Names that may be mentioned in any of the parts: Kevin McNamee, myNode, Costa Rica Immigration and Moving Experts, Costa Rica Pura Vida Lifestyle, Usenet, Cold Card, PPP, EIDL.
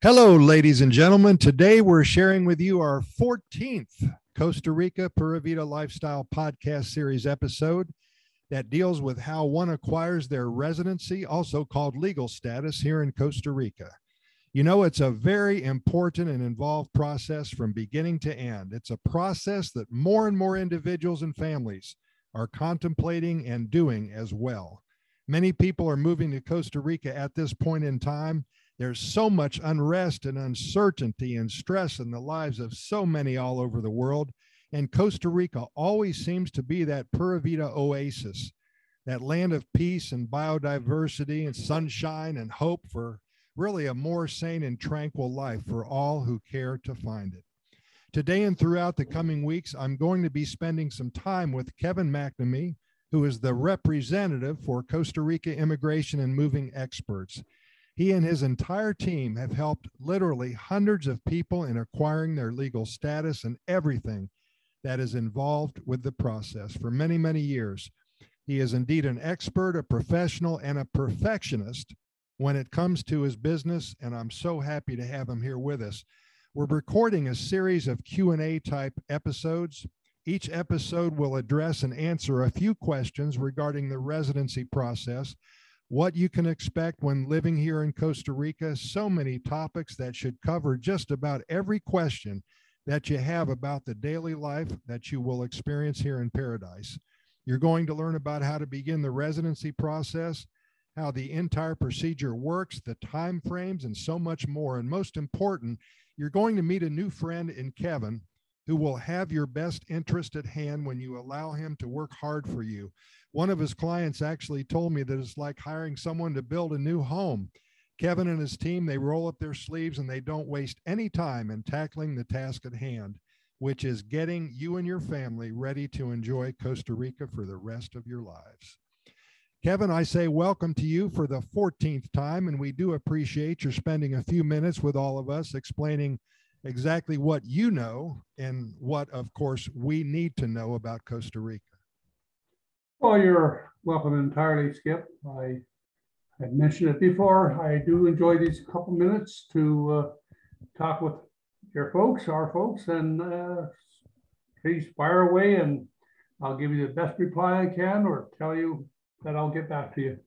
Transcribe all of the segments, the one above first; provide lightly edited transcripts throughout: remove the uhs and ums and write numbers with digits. Hello, ladies and gentlemen. Today, we're sharing with you our 14th Costa Rica Pura Vida Lifestyle podcast series episode that deals with how one acquires their residency, also called legal status, here in Costa Rica. You know, it's a very important and involved process from beginning to end. It's a process that more and more individuals and families are contemplating and doing as well. Many people are moving to Costa Rica at this point in time. There's so much unrest and uncertainty and stress in the lives of so many all over the world. And Costa Rica always seems to be that Pura Vida oasis, that land of peace and biodiversity and sunshine and hope for really a more sane and tranquil life for all who care to find it. Today and throughout the coming weeks, I'm going to be spending some time with Kevin McNamee, who is the representative for Costa Rica Immigration and Moving Experts. He and his entire team have helped literally hundreds of people in acquiring their legal status and everything that is involved with the process for many, many years. He is indeed an expert, a professional, and a perfectionist when it comes to his business, and I'm so happy to have him here with us. We're recording a series of Q&A type episodes. Each episode will address and answer a few questions regarding the residency process, what you can expect when living here in Costa Rica, so many topics that should cover just about every question that you have about the daily life that you will experience here in paradise. You're going to learn about how to begin the residency process, how the entire procedure works, the time frames, and so much more. And most important, you're going to meet a new friend in Kevin, who will have your best interest at hand when you allow him to work hard for you. One of his clients actually told me that it's like hiring someone to build a new home. Kevin and his team, they roll up their sleeves and they don't waste any time in tackling the task at hand, which is getting you and your family ready to enjoy Costa Rica for the rest of your lives. Kevin, I say welcome to you for the 14th time, and we do appreciate your spending a few minutes with all of us explaining exactly what you know and what, of course, we need to know about Costa Rica. Well, you're welcome entirely, Skip. I mentioned it before. I do enjoy these couple minutes to talk with your folks, our folks, and please fire away, and I'll give you the best reply I can or tell you that I'll get back to you.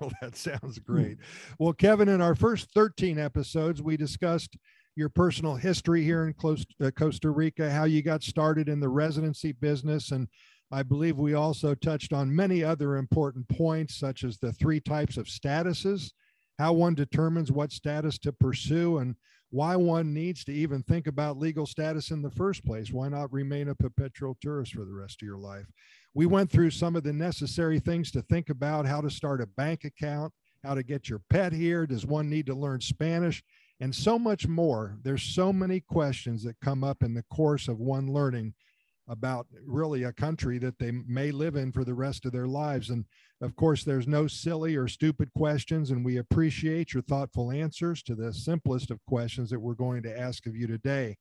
Well, that sounds great. Well, Kevin, in our first 13 episodes, we discussed your personal history here in Costa Rica, how you got started in the residency business. And I believe we also touched on many other important points, such as the three types of statuses, how one determines what status to pursue, and why one needs to even think about legal status in the first place. Why not remain a perpetual tourist for the rest of your life? We went through some of the necessary things to think about, how to start a bank account, how to get your pet here, does one need to learn Spanish, and so much more. There's so many questions that come up in the course of one learning about really a country that they may live in for the rest of their lives. And of course, there's no silly or stupid questions, and we appreciate your thoughtful answers to the simplest of questions that we're going to ask of you today.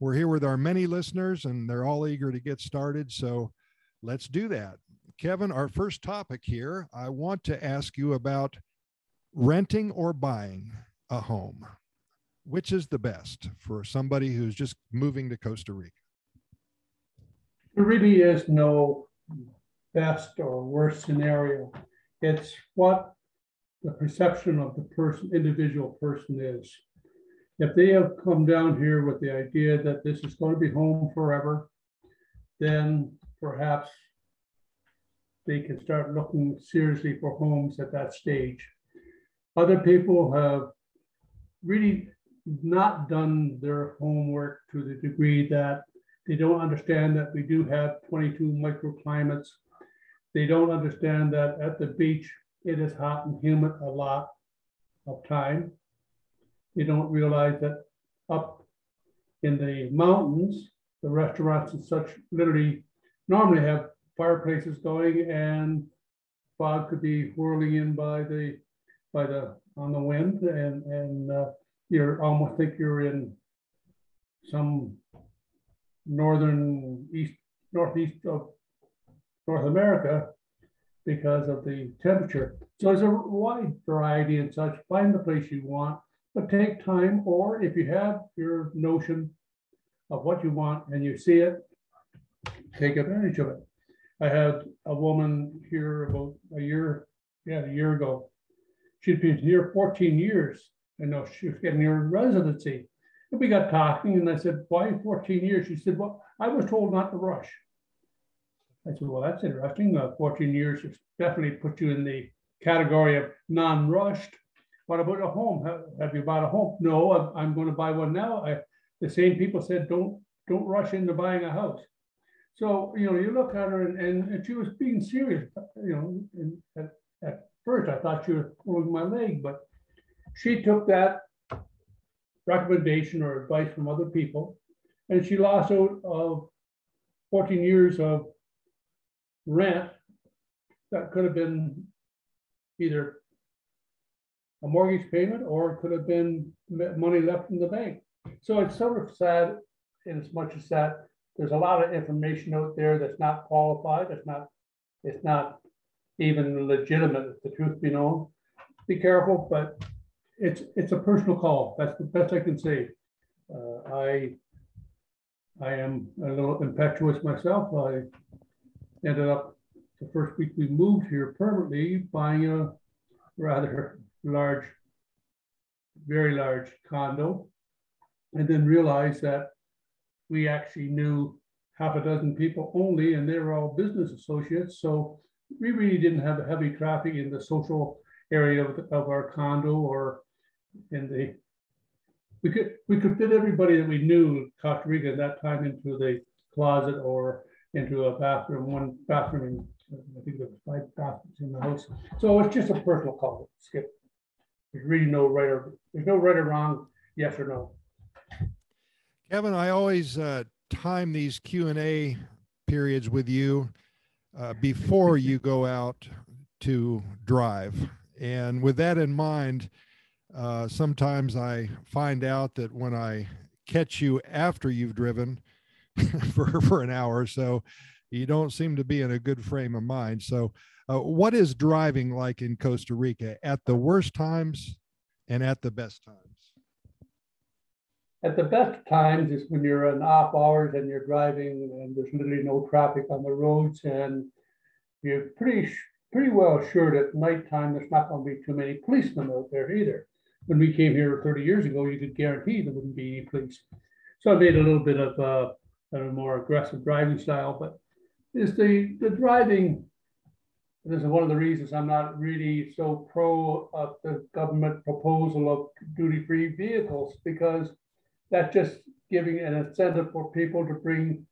We're here with our many listeners, and they're all eager to get started, so let's do that. Kevin, our first topic here, I want to ask you about renting or buying a home. Which is the best for somebody who's just moving to Costa Rica? There really is no best or worst scenario. It's what the perception of the person, individual person is. If they have come down here with the idea that this is going to be home forever, then perhaps they can start looking seriously for homes at that stage. Other people have really not done their homework to the degree that they don't understand that we do have 22 microclimates. They don't understand that at the beach, it is hot and humid a lot of time. They don't realize that up in the mountains, the restaurants and such literally normally have fireplaces going, and fog could be whirling in by the on the wind, and you're almost think you're in some northeast of North America because of the temperature. So there's a wide variety and such. Find the place you want. but take time, or if you have your notion of what you want and you see it, take advantage of it. I had a woman here about a year ago. She'd been here 14 years, and now she was getting her residency. And we got talking, and I said, why 14 years? She said, well, I was told not to rush. I said, well, that's interesting. 14 years has definitely put you in the category of non-rushed. What about a home? Have you bought a home? No, I'm going to buy one now. The same people said, don't rush into buying a house. So, you know, you look at her and she was being serious, you know, and at first I thought she was pulling my leg, but she took that recommendation or advice from other people, and she lost out of 14 years of rent that could have been either a mortgage payment or it could have been money left in the bank. So it's sort of sad in as much as that there's a lot of information out there that's not qualified, it's not even legitimate, if the truth be known. Be careful, but it's a personal call. That's the best I can say. I am a little impetuous myself. I ended up the first week we moved here permanently buying a rather large, very large condo, and then realized that we actually knew half a dozen people only, and they were all business associates. So we really didn't have a heavy traffic in the social area of our condo, or in the we could fit everybody that we knew in Costa Rica at that time into the closet or into a bathroom, one bathroom. I think there was 5 bathrooms in the house. So it's just a personal call, Skip. There's really no right or wrong, yes or no. Kevin, I always time these Q&A periods with you before you go out to drive. And with that in mind, sometimes I find out that when I catch you after you've driven for an hour or so, you don't seem to be in a good frame of mind. So what is driving like in Costa Rica at the worst times and at the best times? At the best times is when you're in off hours and you're driving and there's literally no traffic on the roads, and you're pretty well sure that at nighttime there's not going to be too many policemen out there either. When we came here 30 years ago, you could guarantee there wouldn't be any police. So I made a little bit of a more aggressive driving style, but is the driving. This is one of the reasons I'm not really so pro of the government proposal of duty-free vehicles, because that's just giving an incentive for people to bring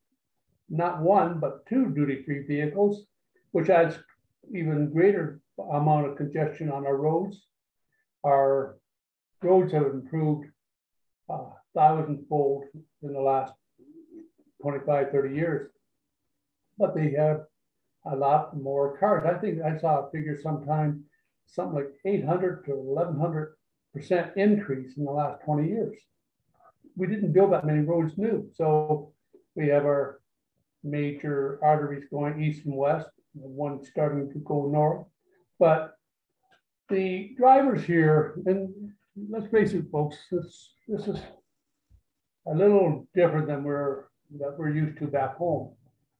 not 1, but 2 duty-free vehicles, which adds even greater amount of congestion on our roads. Our roads have improved 1,000-fold in the last 25-30 years, but they have a lot more cars. I think I saw a figure sometime, something like 800 to 1,100% increase in the last 20 years. We didn't build that many roads new. So we have our major arteries going east and west, one starting to go north. But the drivers here, and let's face it, folks, this is a little different than we're used to back home.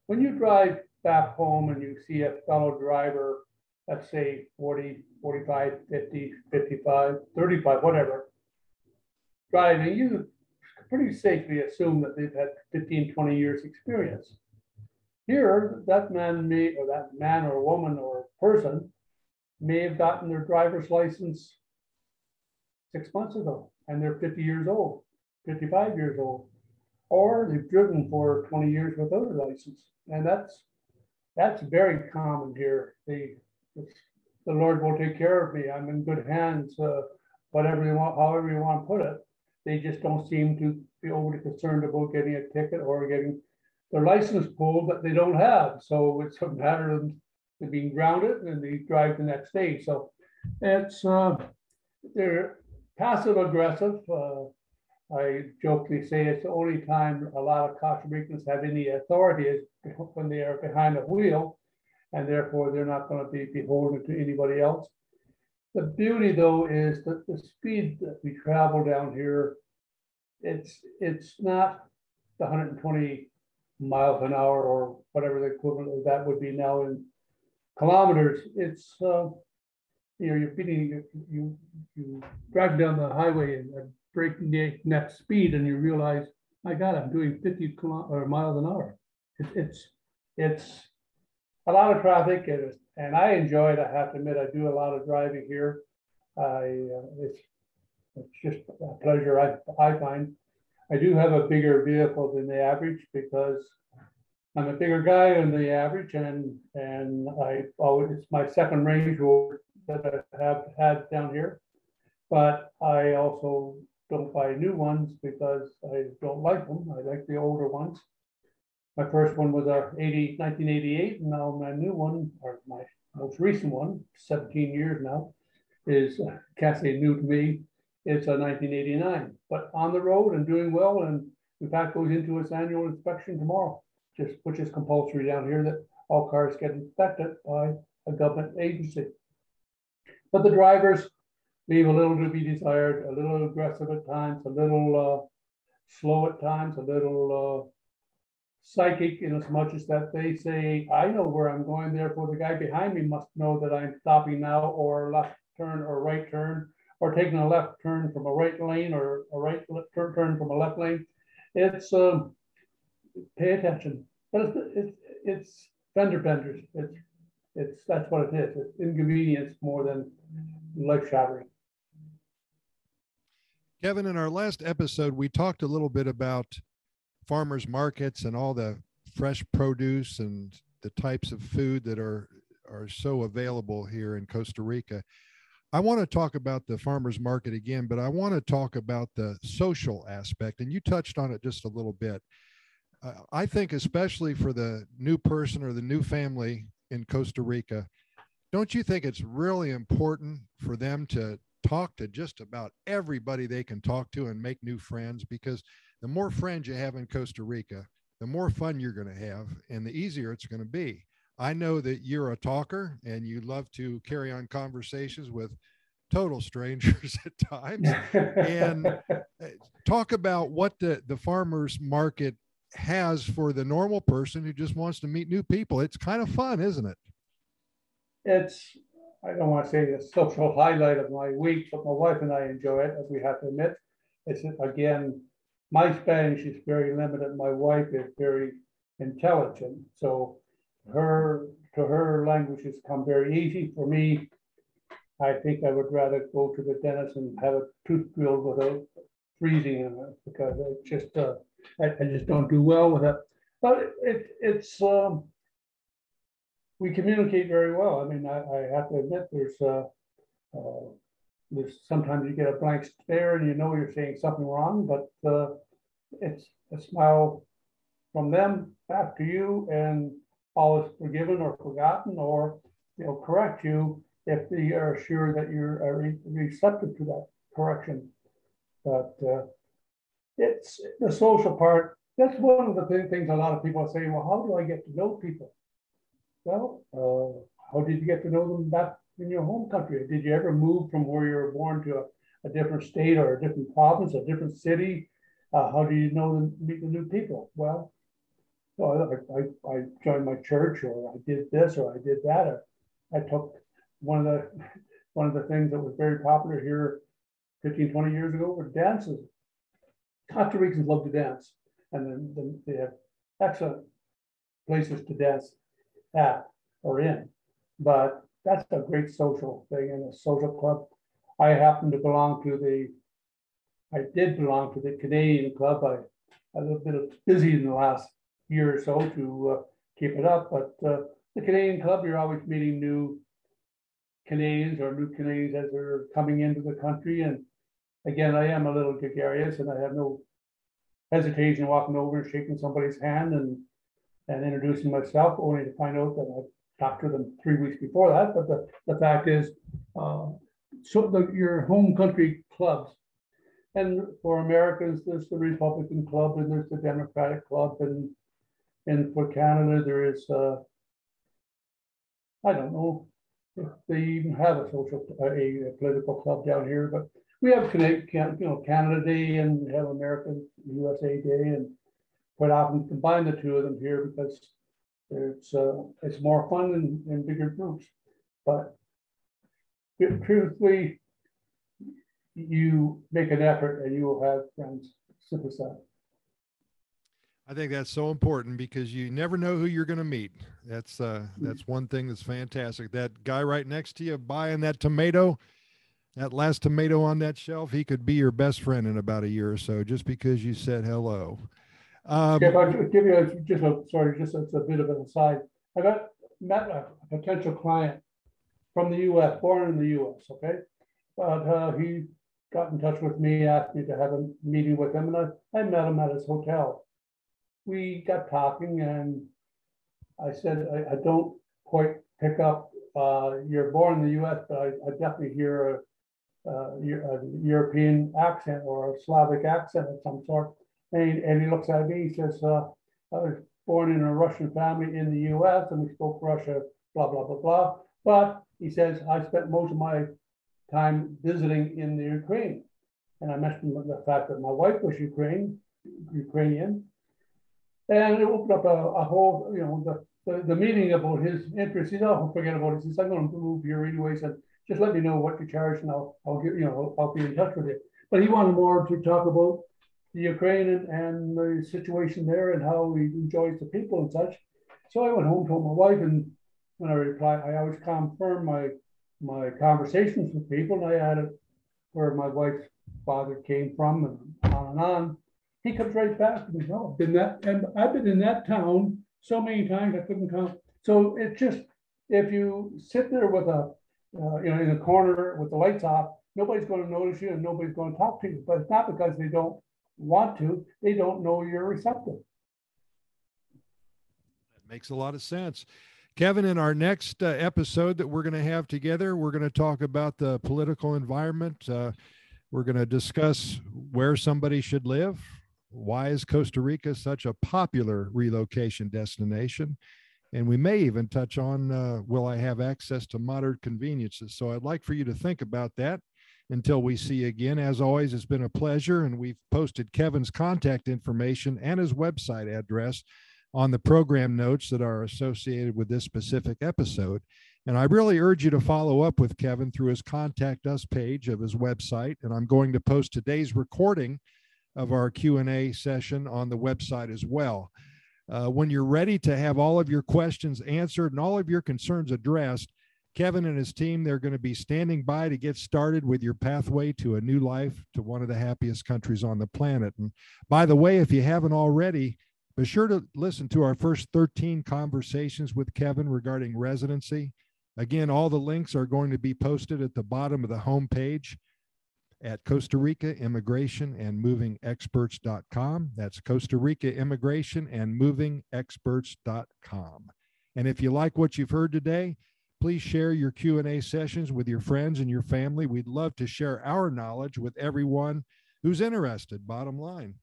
When you drive back home and you see a fellow driver, let's say 40, 45, 50, 55, 35, whatever, driving, you pretty safely assume that they've had 15, 20 years experience. Here, that man or woman or person may have gotten their driver's license 6 months ago, and they're 50 years old, 55 years old, or they've driven for 20 years without a license. And that's very common here. The Lord will take care of me. I'm in good hands, whatever you want, however you want to put it. They just don't seem to be overly concerned about getting a ticket or getting their license pulled that they don't have. So it's a matter of them being grounded, and they drive the next day. So it's they're passive aggressive. I jokingly say it's the only time a lot of Costa Ricans have any authority is when they are behind the wheel, and therefore they're not going to be beholden to anybody else. The beauty, though, is that the speed that we travel down here, it's not the 120 miles an hour or whatever the equivalent of that would be now in kilometers. It's you know, you drive down the highway and breakneck speed, and you realize, my God, I'm doing 50 miles an hour. It's a lot of traffic, and I enjoy it. I have to admit, I do a lot of driving here. It's just a pleasure, I find. I do have a bigger vehicle than the average because I'm a bigger guy than the average, and I always, it's my second Range Rover that I have had down here. But I also don't buy new ones because I don't like them. I like the older ones. My first one was a 1988, and now my new one, or my most recent one, 17 years now, is can't say new to me. It's a 1989, but on the road and doing well, and in fact goes into its annual inspection tomorrow, which is compulsory down here, that all cars get inspected by a government agency. But the drivers leave a little to be desired, a little aggressive at times, a little slow at times, a little psychic, in as much as that they say, I know where I'm going, therefore the guy behind me must know that I'm stopping now, or left turn or right turn, or taking a left turn from a right lane, or a right turn from a left lane. It's, pay attention. But it's fender benders. That's what it is. It's inconvenience more than life shattering. Kevin, in our last episode, we talked a little bit about farmers markets and all the fresh produce and the types of food that are so available here in Costa Rica. I want to talk about the farmers market again, but I want to talk about the social aspect, and you touched on it just a little bit. I think especially for the new person or the new family in Costa Rica, don't you think it's really important for them to talk to just about everybody they can talk to and make new friends? Because the more friends you have in Costa Rica, the more fun you're going to have and the easier it's going to be. I know that you're a talker and you love to carry on conversations with total strangers at times. And talk about what the farmers market has for the normal person who just wants to meet new people. It's kind of fun, isn't it? It's, I don't want to say the social highlight of my week, but my wife and I enjoy it, as we have to admit. It's, again, my Spanish is very limited. My wife is very intelligent, so her language has come very easy. For me, I think I would rather go to the dentist and have a tooth drilled without freezing in it, because it just I just don't do well with it. But it's we communicate very well. I mean, I have to admit, there's sometimes you get a blank stare and you know you're saying something wrong, but it's a smile from them back to you, and all is forgiven or forgotten, or they'll correct you if they are sure that you're receptive to that correction. But it's the social part. That's one of the things a lot of people say, well, how do I get to know people? Well, how did you get to know them back in your home country? Did you ever move from where you were born to a different state or a different province, a different city? How do you know them, meet the new people? Well, I joined my church, or I did this, or I did that. I took one of the things that was very popular here 15, 20 years ago were dances. Costa Ricans love to dance, and then they have excellent places to dance at or in. But that's a great social thing, and a social club. I happen to belong to the Canadian club. I was a bit busy in the last year or so to keep it up, but the Canadian club, you're always meeting new Canadians as they're coming into the country. And again, I am a little gregarious, and I have no hesitation walking over and shaking somebody's hand and introducing myself, only to find out that I've talked to them 3 weeks before that. But the fact is, your home country clubs, and for Americans, there's the Republican Club, and there's the Democratic Club, and for Canada, there is, I don't know, they even have a social, a political club down here, but we have Canada Day, and we have American USA Day, and quite often combine the two of them here because it's more fun in bigger groups. But truthfully, you make an effort and you will have friends sympathize. I think that's so important because you never know who you're going to meet. That's one thing that's fantastic. That guy right next to you buying that tomato, that last tomato on that shelf, he could be your best friend in about a year or so just because you said hello. If I give you just a bit of an aside. I met a potential client from the U.S., born in the U.S., okay? But he got in touch with me, asked me to have a meeting with him, and I met him at his hotel. We got talking, and I said, I don't quite pick up, you're born in the U.S., but I definitely hear a European accent or a Slavic accent of some sort. And he looks at me, he says, I was born in a Russian family in the U.S., and we spoke Russian, blah, blah, blah, blah. But he says, I spent most of my time visiting in the Ukraine. And I mentioned the fact that my wife was Ukrainian. And it opened up a whole, the meeting about his interest. He said, oh, forget about it. He said, I'm going to move here anyways, and just let me know what you charge, and I'll be in touch with you. But he wanted more to talk about the Ukraine and the situation there and how he enjoys the people and such. So I went home, told my wife, and when I reply, I always confirm my conversations with people, and I added where my wife's father came from and on and on. He comes right back to me. Oh, I've been in that town so many times I couldn't count. So it's just, if you sit there with in a corner with the lights off, nobody's going to notice you and nobody's going to talk to you. But it's not because they don't want to; they don't know you're receptive. That makes a lot of sense. Kevin, in our next episode that we're going to have together, we're going to talk about the political environment. We're going to discuss where somebody should live. Why is Costa Rica such a popular relocation destination? And we may even touch on, will I have access to modern conveniences? So I'd like for you to think about that until we see you again. As always, it's been a pleasure. And we've posted Kevin's contact information and his website address on the program notes that are associated with this specific episode. And I really urge you to follow up with Kevin through his Contact Us page of his website. And I'm going to post today's recording of our Q&A session on the website as well. When you're ready to have all of your questions answered and all of your concerns addressed, Kevin and his team, they're going to be standing by to get started with your pathway to a new life to one of the happiest countries on the planet. And by the way, if you haven't already, be sure to listen to our first 13 conversations with Kevin regarding residency. Again, all the links are going to be posted at the bottom of the homepage at Costa Rica Immigration and Moving Experts.com. That's Costa Rica Immigration and Moving Experts.com. And if you like what you've heard today, please share your Q&A sessions with your friends and your family. We'd love to share our knowledge with everyone who's interested, bottom line.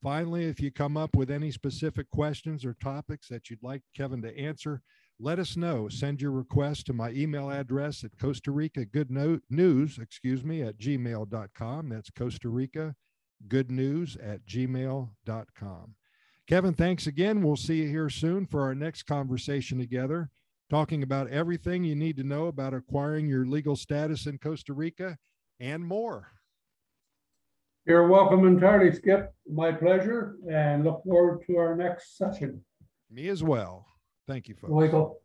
Finally, if you come up with any specific questions or topics that you'd like Kevin to answer, let us know. Send your request to my email address at Costa Rica Good News, at gmail.com. That's Costa Rica Good News at gmail.com. Kevin, thanks again. We'll see you here soon for our next conversation together, talking about everything you need to know about acquiring your legal status in Costa Rica and more. You're welcome entirely, Skip. My pleasure, and look forward to our next session. Me as well. Thank you, folks. Michael.